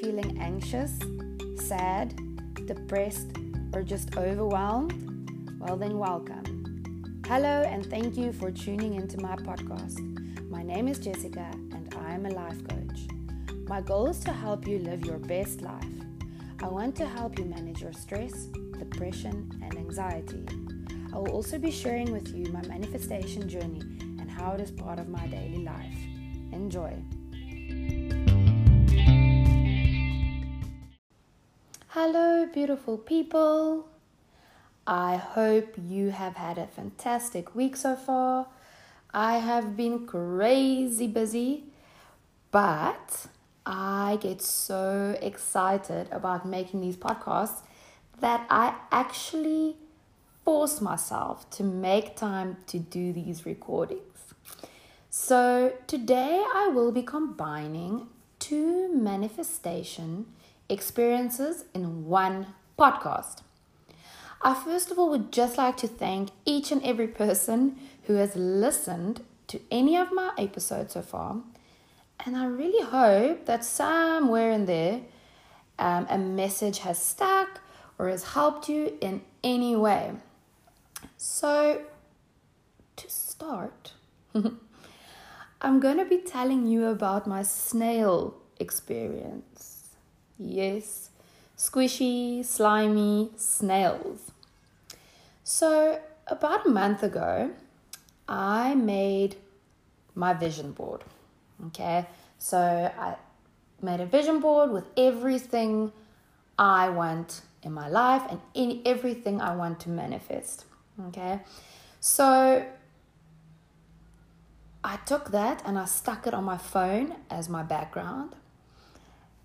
feeling anxious, sad, depressed, or just overwhelmed? Well then, welcome. Hello and thank you for tuning into my podcast. My name is Jessica and I am a life coach. My goal is to help you live your best life. I want to help you manage your stress, depression, and anxiety. I will also be sharing with you my manifestation journey and how it is part of my daily life. Enjoy. Hello, beautiful people. I hope you have had a fantastic week so far. I have been crazy busy, but I get so excited about making these podcasts that I actually force myself to make time to do these recordings. So today I will be combining two manifestation experiences in one podcast. I first of all would just like to thank each and every person who has listened to any of my episodes so far, and I really hope that somewhere in there a message has stuck or has helped you in any way. So to start, I'm going to be telling you about my snail experience. Yes, squishy, slimy snails. So about a month ago, I made my vision board. Okay, so I made a vision board with everything I want in my life and everything I want to manifest. Okay, so I took that and I stuck it on my phone as my background.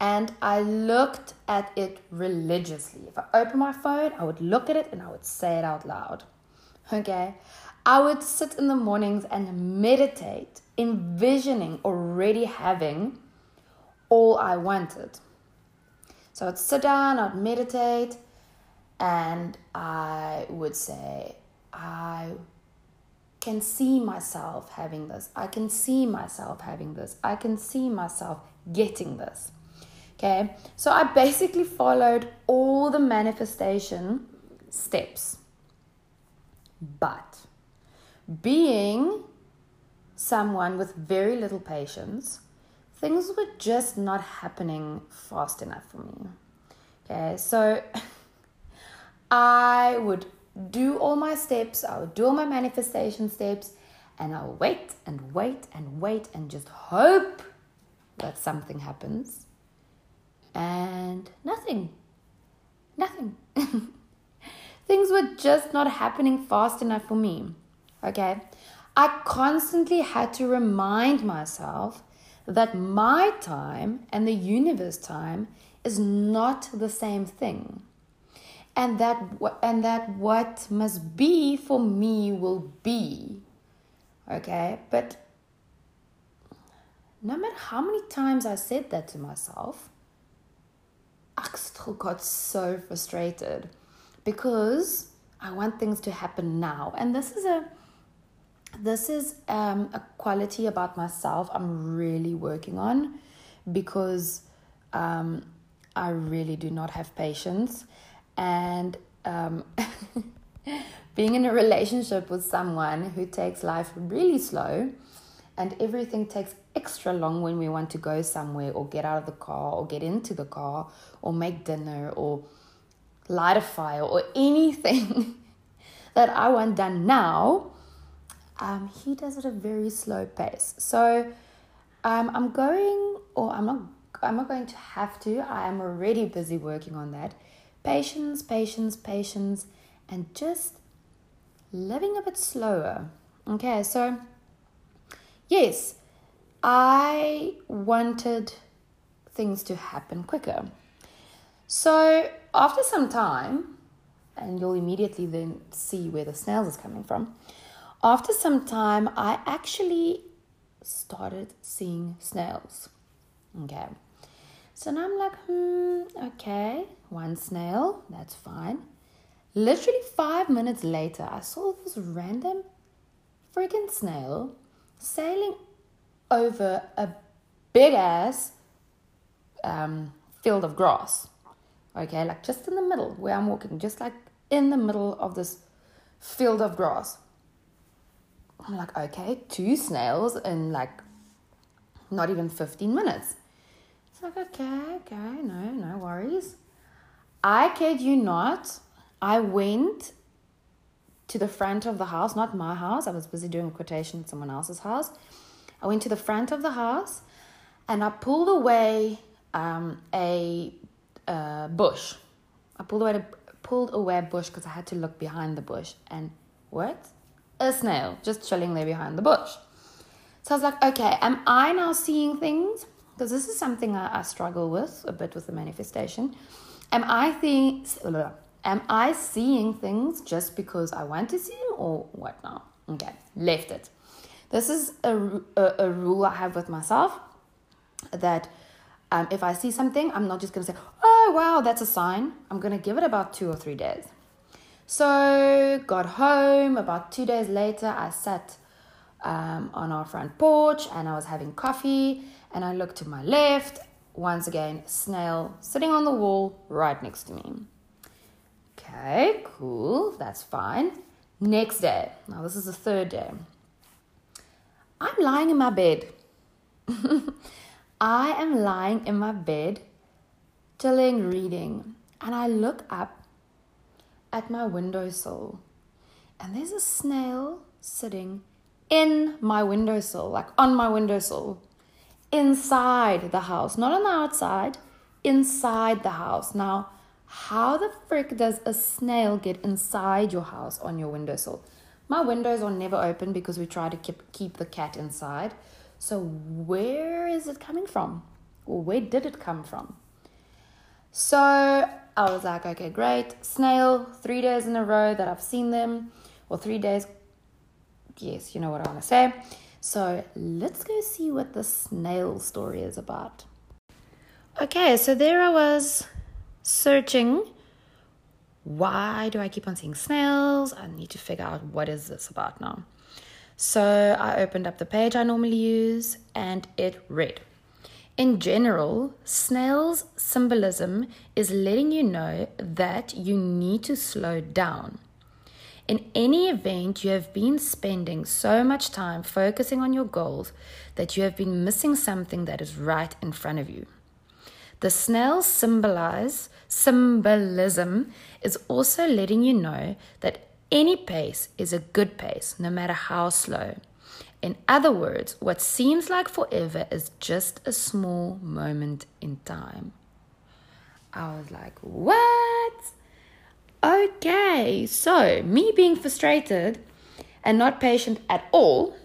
And I looked at it religiously. If I opened my phone, I would look at it and I would say it out loud. Okay? I would sit in the mornings and meditate, envisioning already having all I wanted. So I'd sit down, I'd meditate, and I would say, I can see myself having this. I can see myself having this. I can see myself getting this. Okay, so I basically followed all the manifestation steps. But being someone with very little patience, things were just not happening fast enough for me. Okay, so I would do all my steps, I would do all my manifestation steps, and I would wait and wait and wait and just hope that something happens. And nothing. Things were just not happening fast enough for me. Okay, I constantly had to remind myself that my time and the universe time is not the same thing, and that what must be for me will be. Okay, but no matter how many times I said that to myself, I still got so frustrated because I want things to happen now. And this is a quality about myself I'm really working on, because I really do not have patience. And being in a relationship with someone who takes life really slow, and everything takes extra long when we want to go somewhere or get out of the car or get into the car or make dinner or light a fire or anything that I want done now, he does it at a very slow pace. So I am already busy working on that. Patience, and just living a bit slower. Okay, so yes, I wanted things to happen quicker. So after some time, and you'll immediately then see where the snails is coming from. After some time, I actually started seeing snails. Okay. So now I'm like, okay, one snail, that's fine. Literally 5 minutes later, I saw this random freaking snail sailing over a big ass field of grass, okay, like just in the middle where I'm walking, just like in the middle of this field of grass. I'm like, okay, 2 snails in like not even 15 minutes. It's like, okay, no worries. I kid you not, I went to the front of the house, not my house. I was busy doing a quotation at someone else's house. I went to the front of the house and I pulled away a bush. I pulled away a bush because I had to look behind the bush. And what? A snail just chilling there behind the bush. So I was like, okay, am I now seeing things? Because this is something I struggle with a bit with the manifestation. Am I seeing things just because I want to see them or what now? Okay, left it. This is a rule I have with myself, that if I see something, I'm not just going to say, oh, wow, that's a sign. I'm going to give it about 2 or 3 days. So got home about 2 days later. I sat on our front porch and I was having coffee and I looked to my left. Once again, snail sitting on the wall right next to me. Okay, cool. That's fine. Next day. Now this is the 3rd day. I'm lying in my bed. I am lying in my bed, chilling, reading. And I look up at my windowsill. And there's a snail sitting in my windowsill, like on my windowsill. Inside the house, not on the outside, inside the house. Now, how the frick does a snail get inside your house on your windowsill? My windows are never open because we try to keep the cat inside. So where is it coming from? Or where did it come from? So I was like, okay, great. Snail, 3 days in a row that I've seen them. Or 3 days. Yes, you know what I want to say. So let's go see what the snail story is about. Okay, so there I was searching. Why do I keep on seeing snails? I need to figure out what is this about now. So I opened up the page I normally use and it read, in general, snails' symbolism is letting you know that you need to slow down. In any event, you have been spending so much time focusing on your goals that you have been missing something that is right in front of you. The snail's symbolism is also letting you know that any pace is a good pace, no matter how slow. In other words, what seems like forever is just a small moment in time. I was like, what? Okay, so me being frustrated and not patient at all,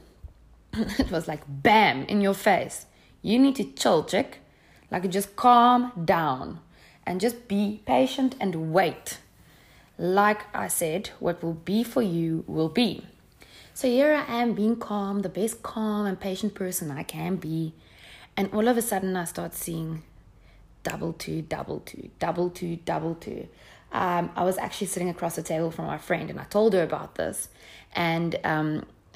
it was like, bam, in your face. You need to chill, chick. Like, just calm down and just be patient and wait. Like I said, what will be for you will be. So here I am being calm, the best calm and patient person I can be. And all of a sudden I start seeing double two. I was actually sitting across the table from my friend and I told her about this. And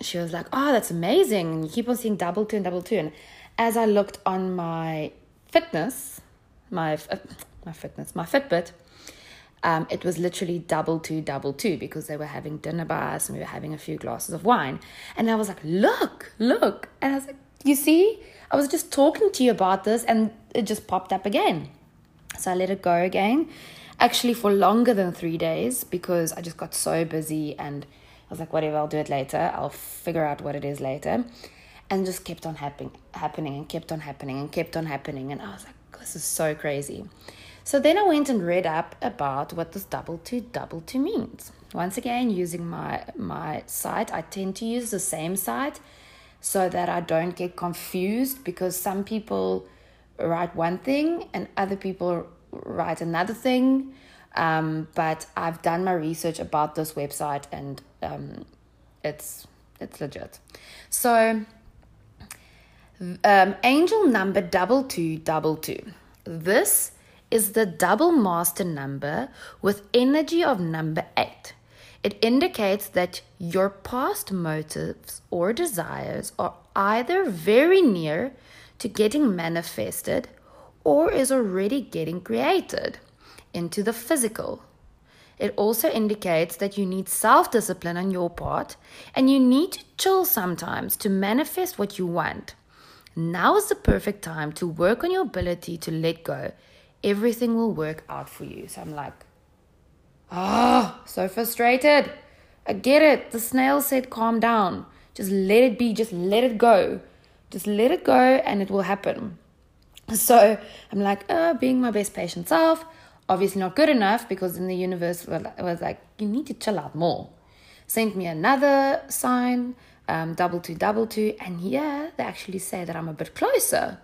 she was like, oh, that's amazing. And you keep on seeing double two. And as I looked on my fitness, my Fitbit, it was literally double two because they were having dinner by us and we were having a few glasses of wine. And I was like, look. And I was like, you see, I was just talking to you about this and it just popped up again. So I let it go again. Actually for longer than 3 days because I just got so busy and I was like, whatever, I'll do it later. I'll figure out what it is later. And just kept on happening and kept on happening. And I was like, this is so crazy. So then I went and read up about what this double two means. Once again, using my site, I tend to use the same site so that I don't get confused because some people write one thing and other people write another thing, but I've done my research about this website and it's legit. So angel number 2222, this is the double master number with energy of number 8. It indicates that your past motives or desires are either very near to getting manifested or is already getting created into the physical. It also indicates that you need self-discipline on your part and you need to chill sometimes to manifest what you want. Now is the perfect time to work on your ability to let go. Everything will work out for you. So I'm like, so frustrated. I get it. The snail said, calm down. Just let it be. Just let it go. Just let it go and it will happen. So I'm like, being my best patient self. Obviously not good enough because in the universe was like, you need to chill out more. Sent me another sign, 2222. And yeah, they actually say that I'm a bit closer.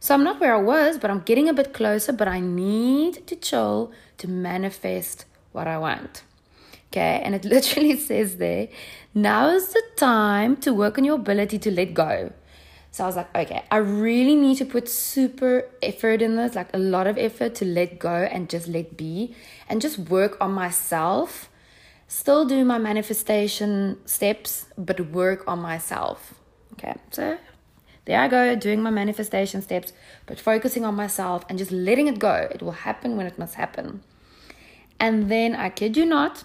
So I'm not where I was, but I'm getting a bit closer, but I need to chill to manifest what I want. Okay, and it literally says there, now is the time to work on your ability to let go. So I was like, okay, I really need to put super effort in this, like a lot of effort to let go and just let be and just work on myself. Still do my manifestation steps, but work on myself. Okay, so there I go, doing my manifestation steps, but focusing on myself and just letting it go. It will happen when it must happen. And then I kid you not,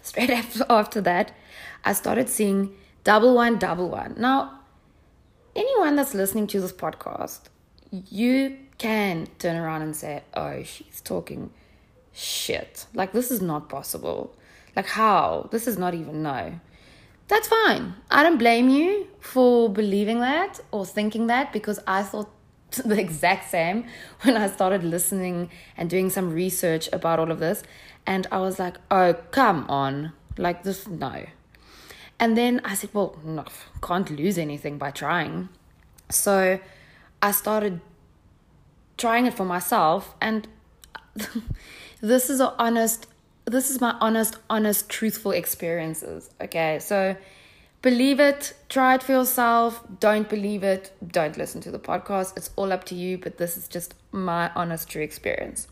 straight after that, I started seeing 1111. Now, anyone that's listening to this podcast, you can turn around and say, oh, she's talking shit. Like, this is not possible. Like, how? This is not even no. That's fine. I don't blame you for believing that or thinking that because I thought the exact same when I started listening and doing some research about all of this. And I was like, oh, come on. Like, this, no. And then I said, well, no, can't lose anything by trying. So I started trying it for myself. And this is my honest, truthful experiences. Okay, so believe it, try it for yourself. Don't believe it, don't listen to the podcast. It's all up to you, but this is just my honest, true experience.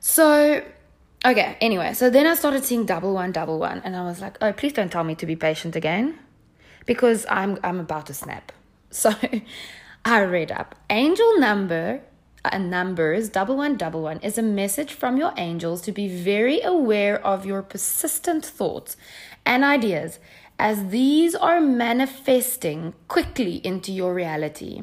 So okay, anyway, so then I started seeing 1111, and I was like, oh, please don't tell me to be patient again, because I'm about to snap. So I read up. Angel number and numbers 1111 is a message from your angels to be very aware of your persistent thoughts and ideas, as these are manifesting quickly into your reality.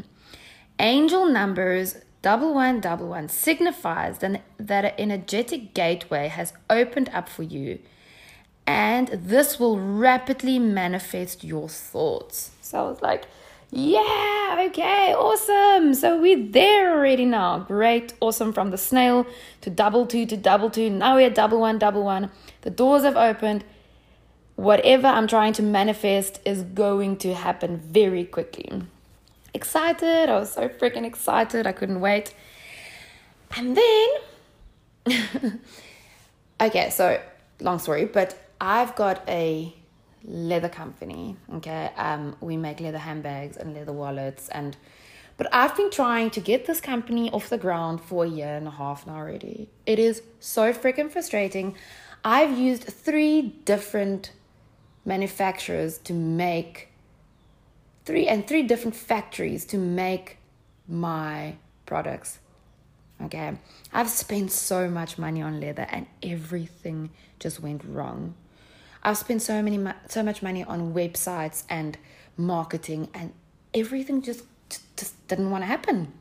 Angel numbers 1111 signifies that an energetic gateway has opened up for you, and this will rapidly manifest your thoughts. So I was like, yeah, okay, awesome. So we're there already now. Great, awesome. From the snail to 22 to 22. Now we're at 1111. The doors have opened. Whatever I'm trying to manifest is going to happen very quickly. Excited. I was so freaking excited. I couldn't wait. And then, okay, so long story, but I've got a leather company. Okay. We make leather handbags and leather wallets, but I've been trying to get this company off the ground for 1.5 years now already. It is so freaking frustrating. I've used 3 different manufacturers to make 3 different factories to make my products. Okay. I've spent so much money on leather and everything just went wrong. I've spent so much money on websites and marketing, and everything just didn't want to happen.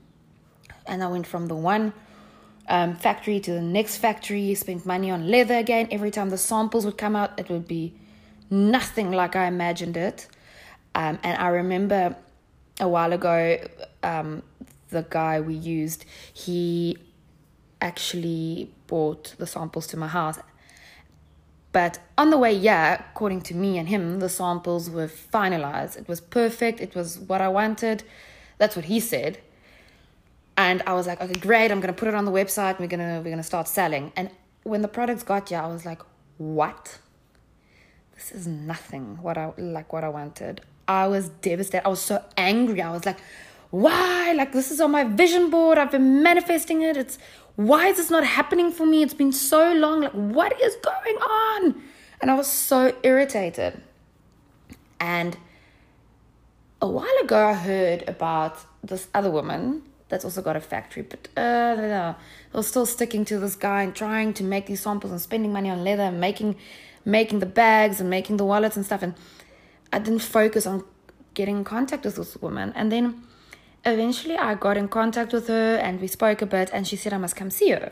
And I went from the one factory to the next factory, spent money on leather again. Every time the samples would come out, it would be nothing like I imagined it. And I remember a while ago, the guy we used, he actually brought the samples to my house. But on the way, according to me and him, the samples were finalized. It was perfect. It was what I wanted. That's what he said. And I was like, okay, great. I'm going to put it on the website. We're going to start selling. And when the products got here, I was like, what? This is nothing what I wanted. I was devastated. I was so angry. I was like, why? Like, this is on my vision board. I've been manifesting it. Why is this not happening for me? It's been so long. Like, what is going on? And I was so irritated. And a while ago, I heard about this other woman that's also got a factory, but I was still sticking to this guy and trying to make these samples and spending money on leather and making the bags and making the wallets and stuff, and I didn't focus on getting in contact with this woman. And then eventually I got in contact with her and we spoke a bit, and she said I must come see her.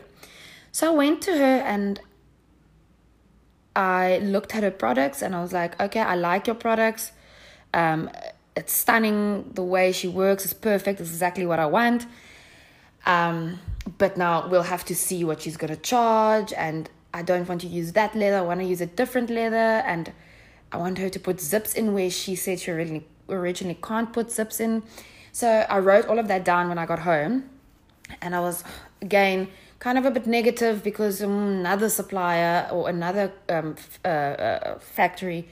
So I went to her and I looked at her products and I was like, okay, I like your products. It's stunning. The way she works is perfect. It's exactly what I want. But now we'll have to see what she's going to charge. And I don't want to use that leather. I want to use a different leather. And I want her to put zips in where she said she originally can't put zips in. So I wrote all of that down when I got home. And I was, again, kind of a bit negative because another supplier or another factory,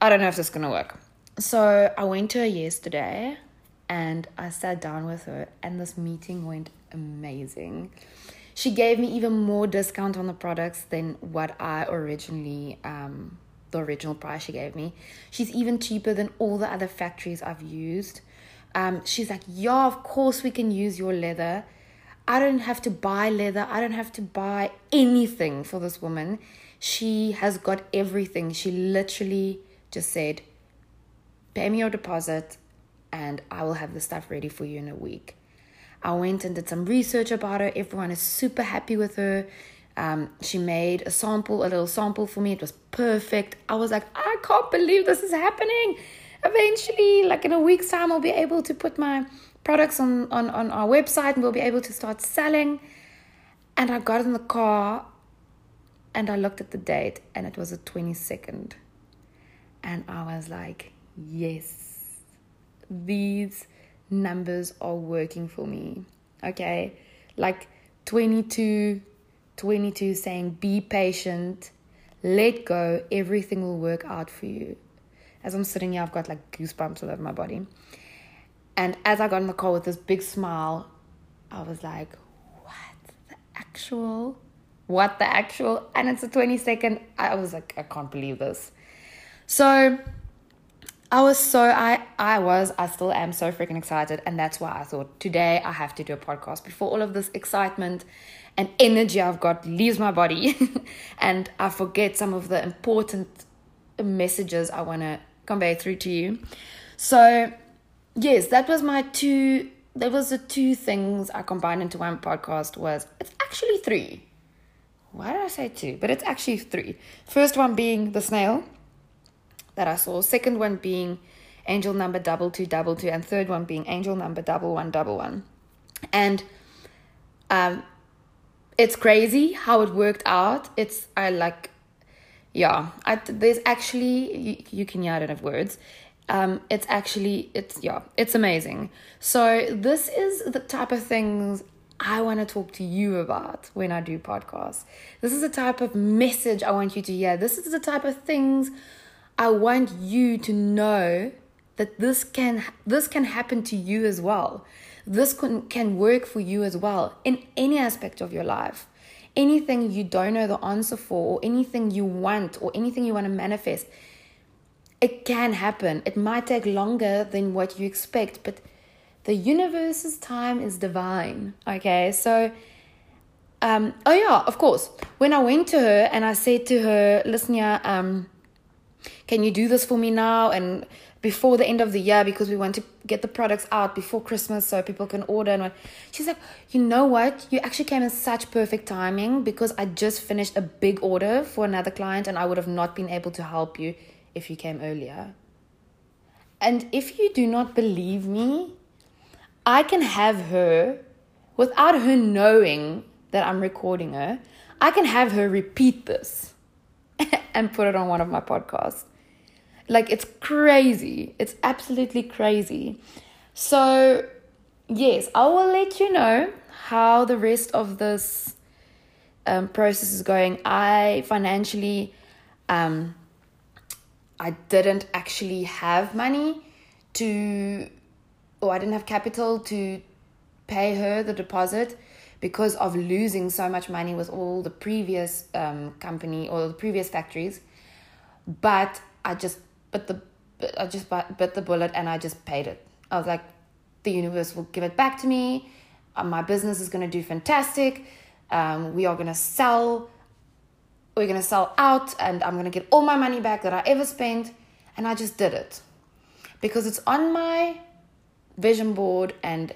I don't know if this is going to work. So I went to her yesterday and I sat down with her, and this meeting went amazing. She gave me even more discount on the products than what I originally, the original price she gave me. She's even cheaper than all the other factories I've used. She's like, yeah, of course we can use your leather. I don't have to buy leather. I don't have to buy anything for this woman. She has got everything. She literally just said, pay me your deposit and I will have the stuff ready for you in a week. I went and did some research about her. Everyone is super happy with her. She made a little sample for me. It was perfect. I was like, I can't believe this is happening. Eventually, like in a week's time, I'll be able to put my products on our website and we'll be able to start selling. And I got in the car and I looked at the date and it was the 22nd. And I was like, yes, these numbers are working for me. Okay, like 22 saying be patient, let go, everything will work out for you. As I'm sitting here, I've got like goosebumps all over my body. And as I got in the car with this big smile, I was like, what the actual, and it's the 22nd. I was like, I can't believe this. So I still am so freaking excited, and that's why I thought today I have to do a podcast before all of this excitement and energy I've got leaves my body and I forget some of the important messages I want to convey through to you. So yes, that was the two things I combined into one podcast. It's actually three. Why did I say two? But it's actually three. First one being the snail that I saw, second one being angel number 2222, and third one being angel number 1111. And it's crazy how it worked out. There's actually, you can yell out of words. It's amazing. So this is the type of things I want to talk to you about when I do podcasts. This is the type of message I want you to hear. This is the type of things I want you to know, that this can happen to you as well. This can work for you as well in any aspect of your life. Anything you don't know the answer for, or anything you want, or anything you want to manifest, it can happen. It might take longer than what you expect, but the universe's time is divine. Okay, so of course, when I went to her and I said to her, listen here, can you do this for me now and before the end of the year, because we want to get the products out before Christmas so people can order? And she's like, you know what, you actually came in such perfect timing, because I just finished a big order for another client and I would have not been able to help you if you came earlier. And if you do not believe me, I can have her, without her knowing that I'm recording her, I can have her repeat this and put it on one of my podcasts. Like, it's crazy. It's absolutely crazy. So yes, I will let you know how the rest of this process is going. I financially, I didn't actually have money I didn't have capital to pay her the deposit, because of losing so much money with all the previous company or the previous factories. But I just bit the bullet and I just paid it. I was like, the universe will give it back to me. My business is going to do fantastic. We are going to sell. We're going to sell out, and I'm going to get all my money back that I ever spent. And I just did it because it's on my vision board. And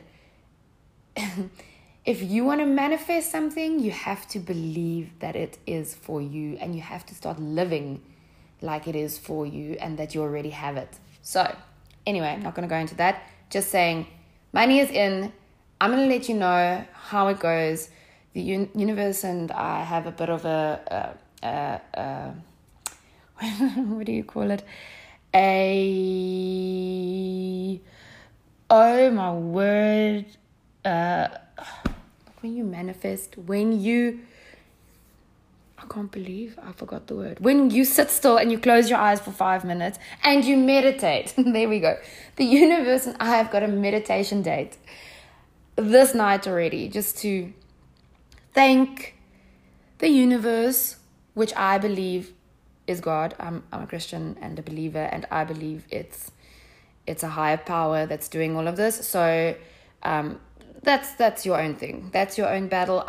if you want to manifest something, you have to believe that it is for you, and you have to start living like it is for you and that you already have it. So anyway, I'm not going to go into that. Just saying money is in. I'm going to let you know how it goes. The universe and I have a bit of a what do you call it? Oh my word. When you manifest, I can't believe I forgot the word. When you sit still and you close your eyes for 5 minutes and you meditate. There we go. The universe and I have got a meditation date this night already, just to thank the universe, which I believe is God. I'm a Christian and a believer, and I believe it's a higher power that's doing all of this. So that's your own thing. That's your own battle.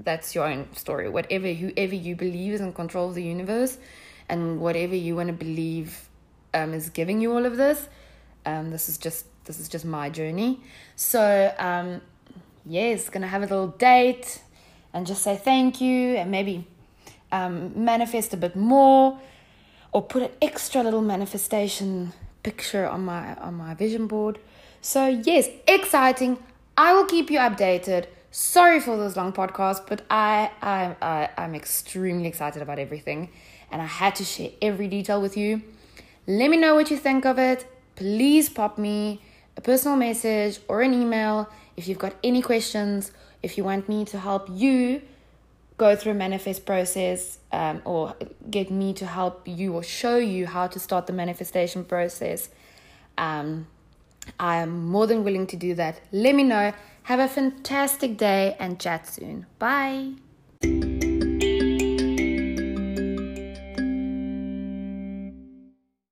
That's your own story. Whoever you believe is in control of the universe, and whatever you want to believe is giving you all of this. This is just my journey. So yes, gonna have a little date and just say thank you, and maybe manifest a bit more, or put an extra little manifestation picture on my vision board. So yes, exciting. I will keep you updated. Sorry for this long podcast, but I'm extremely excited about everything, and I had to share every detail with you. Let me know what you think of it. Please pop me a personal message or an email if you've got any questions, if you want me to help you go through a manifest process, or get me to help you or show you how to start the manifestation process. I am more than willing to do that. Let me know. Have a fantastic day and chat soon. Bye.